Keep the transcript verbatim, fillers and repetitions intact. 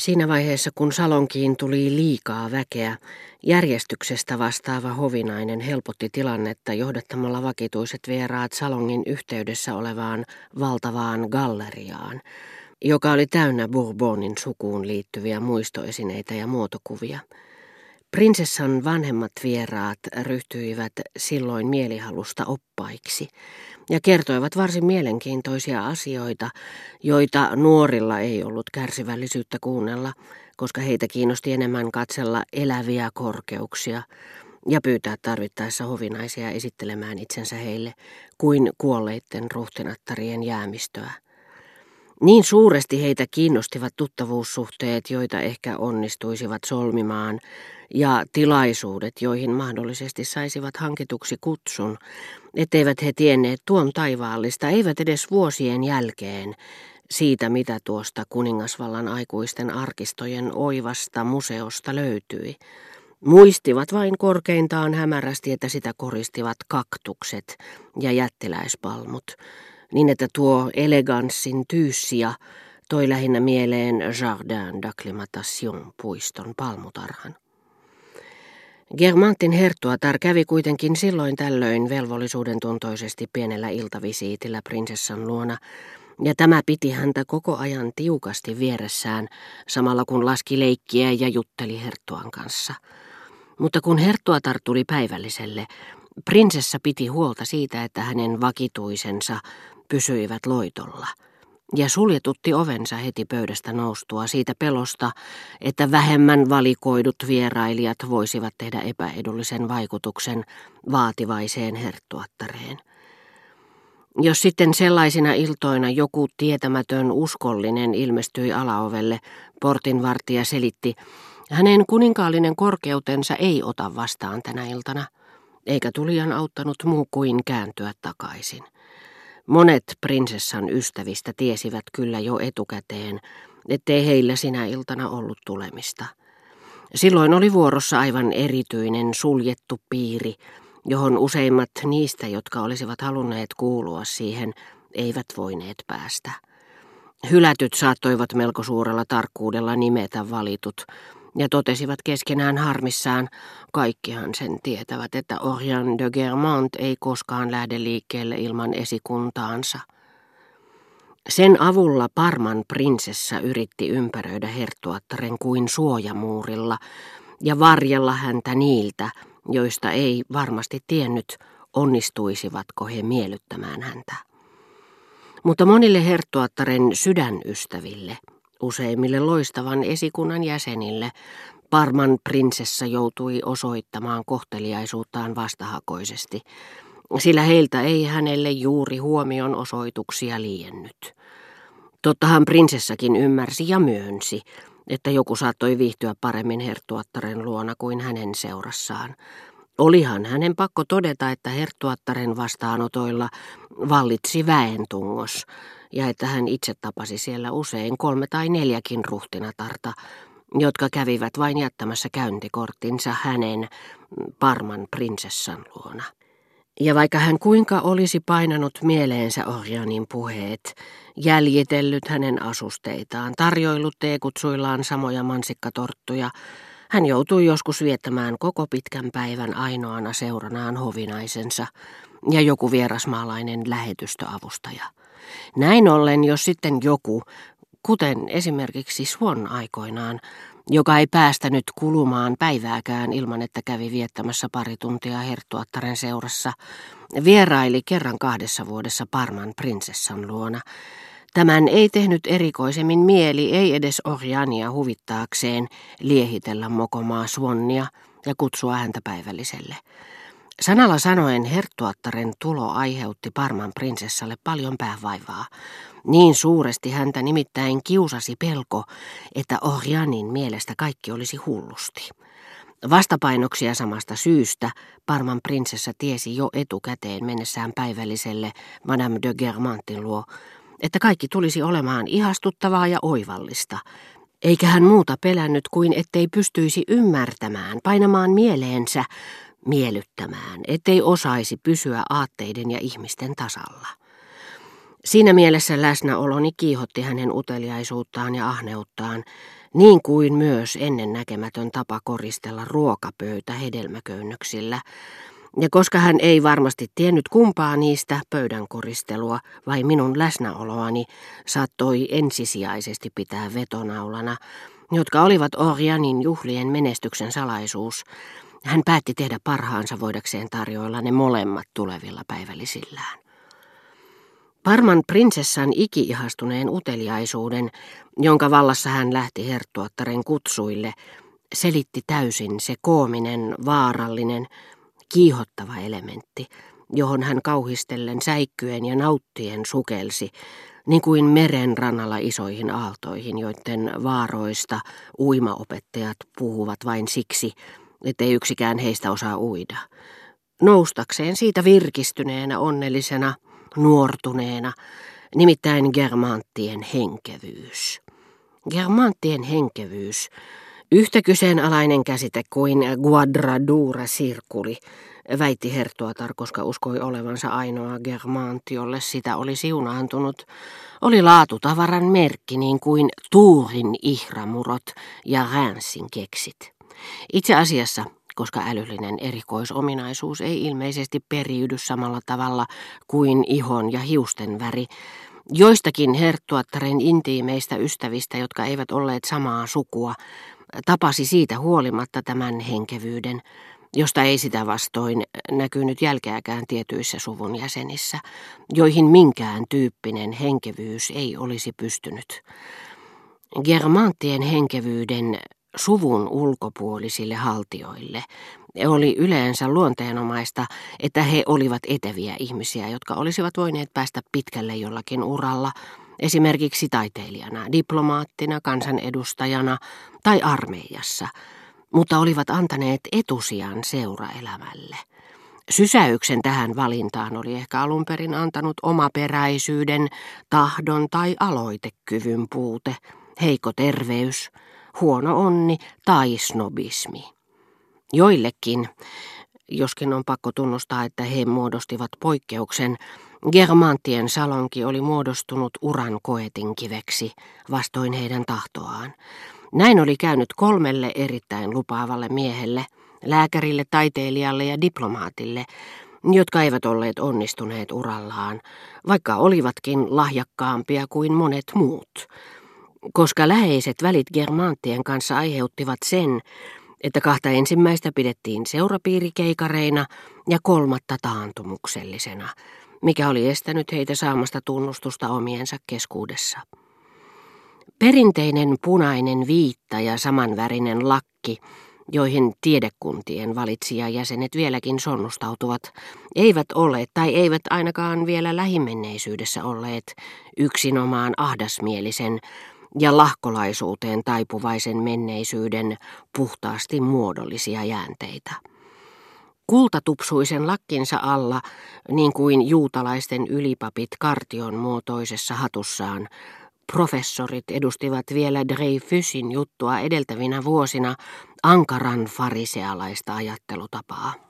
Siinä vaiheessa, kun salonkiin tuli liikaa väkeä, järjestyksestä vastaava hovinainen helpotti tilannetta johdattamalla vakituiset vieraat salongin yhteydessä olevaan valtavaan galleriaan, joka oli täynnä Bourbonin sukuun liittyviä muistoesineitä ja muotokuvia. Prinsessan vanhemmat vieraat ryhtyivät silloin mielihalusta oppaiksi ja kertoivat varsin mielenkiintoisia asioita, joita nuorilla ei ollut kärsivällisyyttä kuunnella, koska heitä kiinnosti enemmän katsella eläviä korkeuksia ja pyytää tarvittaessa hovinaisia esittelemään itsensä heille kuin kuolleiden ruhtinattarien jäämistöä. Niin suuresti heitä kiinnostivat tuttavuussuhteet, joita ehkä onnistuisivat solmimaan, ja tilaisuudet, joihin mahdollisesti saisivat hankituksi kutsun, etteivät he tienneet tuon taivaallista, eivät edes vuosien jälkeen, siitä mitä tuosta kuningasvallan aikuisten arkistojen oivasta museosta löytyi. Muistivat vain korkeintaan hämärästi, että sitä koristivat kaktukset ja jättiläispalmut, niin että tuo eleganssin tyyssiä toi lähinnä mieleen Jardin d'Aclimatation puiston palmutarhan. Guermantesin herttuatar kävi kuitenkin silloin tällöin velvollisuuden tuntoisesti pienellä iltavisiitillä prinsessan luona, ja tämä piti häntä koko ajan tiukasti vieressään, samalla kun laski leikkiä ja jutteli herttuan kanssa. Mutta kun herttuatar tuli päivälliselle, prinsessa piti huolta siitä, että hänen vakituisensa pysyivät loitolla, ja suljetutti ovensa heti pöydästä noustua siitä pelosta, että vähemmän valikoidut vierailijat voisivat tehdä epäedullisen vaikutuksen vaativaiseen herttuattareen. Jos sitten sellaisina iltoina joku tietämätön uskollinen ilmestyi alaovelle, portinvartija selitti, hänen kuninkaallinen korkeutensa ei ota vastaan tänä iltana, eikä tulijan auttanut muu kuin kääntyä takaisin. Monet prinsessan ystävistä tiesivät kyllä jo etukäteen, ettei heillä sinä iltana ollut tulemista. Silloin oli vuorossa aivan erityinen suljettu piiri, johon useimmat niistä, jotka olisivat halunneet kuulua siihen, eivät voineet päästä. Hylätyt saattoivat melko suurella tarkkuudella nimetä valitut, ja totesivat keskenään harmissaan, kaikkihan sen tietävät, että Oriane de Guermantes ei koskaan lähde liikkeelle ilman esikuntaansa. Sen avulla Parman prinsessa yritti ympäröidä herttuattaren kuin suojamuurilla ja varjella häntä niiltä, joista ei varmasti tiennyt, onnistuisivatko he miellyttämään häntä. Mutta monille herttuattaren sydänystäville, useimmille loistavan esikunnan jäsenille, Parman prinsessa joutui osoittamaan kohteliaisuuttaan vastahakoisesti, sillä heiltä ei hänelle juuri huomion osoituksia liennyt. Tottahan prinsessakin ymmärsi ja myönsi, että joku saattoi viihtyä paremmin herttuattaren luona kuin hänen seurassaan. Olihan hänen pakko todeta, että herttuattaren vastaanotoilla vallitsi väentungos, ja että hän itse tapasi siellä usein kolme tai neljäkin ruhtinatarta, jotka kävivät vain jättämässä käyntikorttinsa hänen Parman prinsessan luona. Ja vaikka hän kuinka olisi painanut mieleensä Orianin puheet, jäljitellyt hänen asusteitaan, tarjoillut teekutsuillaan samoja mansikkatorttuja, hän joutui joskus viettämään koko pitkän päivän ainoana seuranaan hovinaisensa ja joku vierasmaalainen lähetystöavustaja. Näin ollen, jos sitten joku, kuten esimerkiksi Swan aikoinaan, joka ei päästänyt kulumaan päivääkään ilman, että kävi viettämässä pari tuntia herttuattaren seurassa, vieraili kerran kahdessa vuodessa Parman prinsessan luona. Tämän ei tehnyt erikoisemmin mieli, ei edes Oriania huvittaakseen, liehitellä mokomaa Swannia ja kutsua häntä päivälliselle. Sanalla sanoen herttuattaren tulo aiheutti Parman prinsessalle paljon päävaivaa. Niin suuresti häntä nimittäin kiusasi pelko, että Orianin mielestä kaikki olisi hullusti. Vastapainoksia samasta syystä Parman prinsessa tiesi jo etukäteen mennessään päivälliselle Madame de Guermantesin luo, että kaikki tulisi olemaan ihastuttavaa ja oivallista, eikä hän muuta pelännyt kuin ettei pystyisi ymmärtämään, painamaan mieleensä, miellyttämään, ettei osaisi pysyä aatteiden ja ihmisten tasalla. Siinä mielessä läsnäoloni kiihotti hänen uteliaisuuttaan ja ahneuttaan, niin kuin myös ennennäkemätön tapa koristella ruokapöytä hedelmäköynnöksillä, ja koska hän ei varmasti tiennyt kumpaa niistä, pöydän koristelua vai minun läsnäoloani, saattoi ensisijaisesti pitää vetonaulana, jotka olivat Orianin juhlien menestyksen salaisuus. Hän päätti tehdä parhaansa voidakseen tarjoilla ne molemmat tulevilla päivällisillään. Parman prinsessan iki-ihastuneen uteliaisuuden, jonka vallassa hän lähti herttuattaren kutsuille, selitti täysin se koominen, vaarallinen, kiihottava elementti, johon hän kauhistellen säikkyen ja nauttien sukelsi, niin kuin meren rannalla isoihin aaltoihin, joiden vaaroista uimaopettajat puhuvat vain siksi, ettei yksikään heistä osaa uida. Noustakseen siitä virkistyneenä, onnellisena, nuortuneena, nimittäin Guermantesien henkevyys. Guermantesien henkevyys, yhtä kyseenalainen käsite kuin guadradura-sirkuli, väitti herttuatar, koska uskoi olevansa ainoa Guermantes, jolle sitä oli siunaantunut, oli laatutavaran merkki niin kuin Tuurin ihramurot ja Ränsin keksit. Itse asiassa, koska älyllinen erikoisominaisuus ei ilmeisesti periydy samalla tavalla kuin ihon ja hiusten väri, joistakin herttuattaren intiimeistä ystävistä, jotka eivät olleet samaa sukua, tapasi siitä huolimatta tämän henkevyyden, josta ei sitä vastoin näkynyt jälkeäkään tietyissä suvun jäsenissä, joihin minkään tyyppinen henkevyys ei olisi pystynyt. Guermantesien henkevyyden suvun ulkopuolisille haltioille oli yleensä luonteenomaista, että he olivat eteviä ihmisiä, jotka olisivat voineet päästä pitkälle jollakin uralla, esimerkiksi taiteilijana, diplomaattina, kansanedustajana tai armeijassa, mutta olivat antaneet etusijan seuraelämälle. Sysäyksen tähän valintaan oli ehkä alun perin antanut omaperäisyyden, tahdon tai aloitekyvyn puute, heikko terveys, huono onni tai snobismi. Joillekin, joskin on pakko tunnustaa, että he muodostivat poikkeuksen, Guermantesien salonki oli muodostunut uran koetinkiveksi vastoin heidän tahtoaan. Näin oli käynyt kolmelle erittäin lupaavalle miehelle, lääkärille, taiteilijalle ja diplomaatille, jotka eivät olleet onnistuneet urallaan, vaikka olivatkin lahjakkaampia kuin monet muut. Koska läheiset välit Guermantesien kanssa aiheuttivat sen, että kahta ensimmäistä pidettiin seurapiirikeikareina ja kolmatta taantumuksellisena, mikä oli estänyt heitä saamasta tunnustusta omiensa keskuudessa. Perinteinen punainen viitta ja samanvärinen lakki, joihin tiedekuntien valitsijajäsenet vieläkin sonnustautuvat, eivät olleet tai eivät ainakaan vielä lähimenneisyydessä olleet yksinomaan ahdasmielisen ja lahkolaisuuteen taipuvaisen menneisyyden puhtaasti muodollisia jäänteitä. Kultatupsuisen lakkinsa alla, niin kuin juutalaisten ylipapit kartion muotoisessa hatussaan, professorit edustivat vielä Dreyfusin juttua edeltävinä vuosina ankaran farisealaista ajattelutapaa.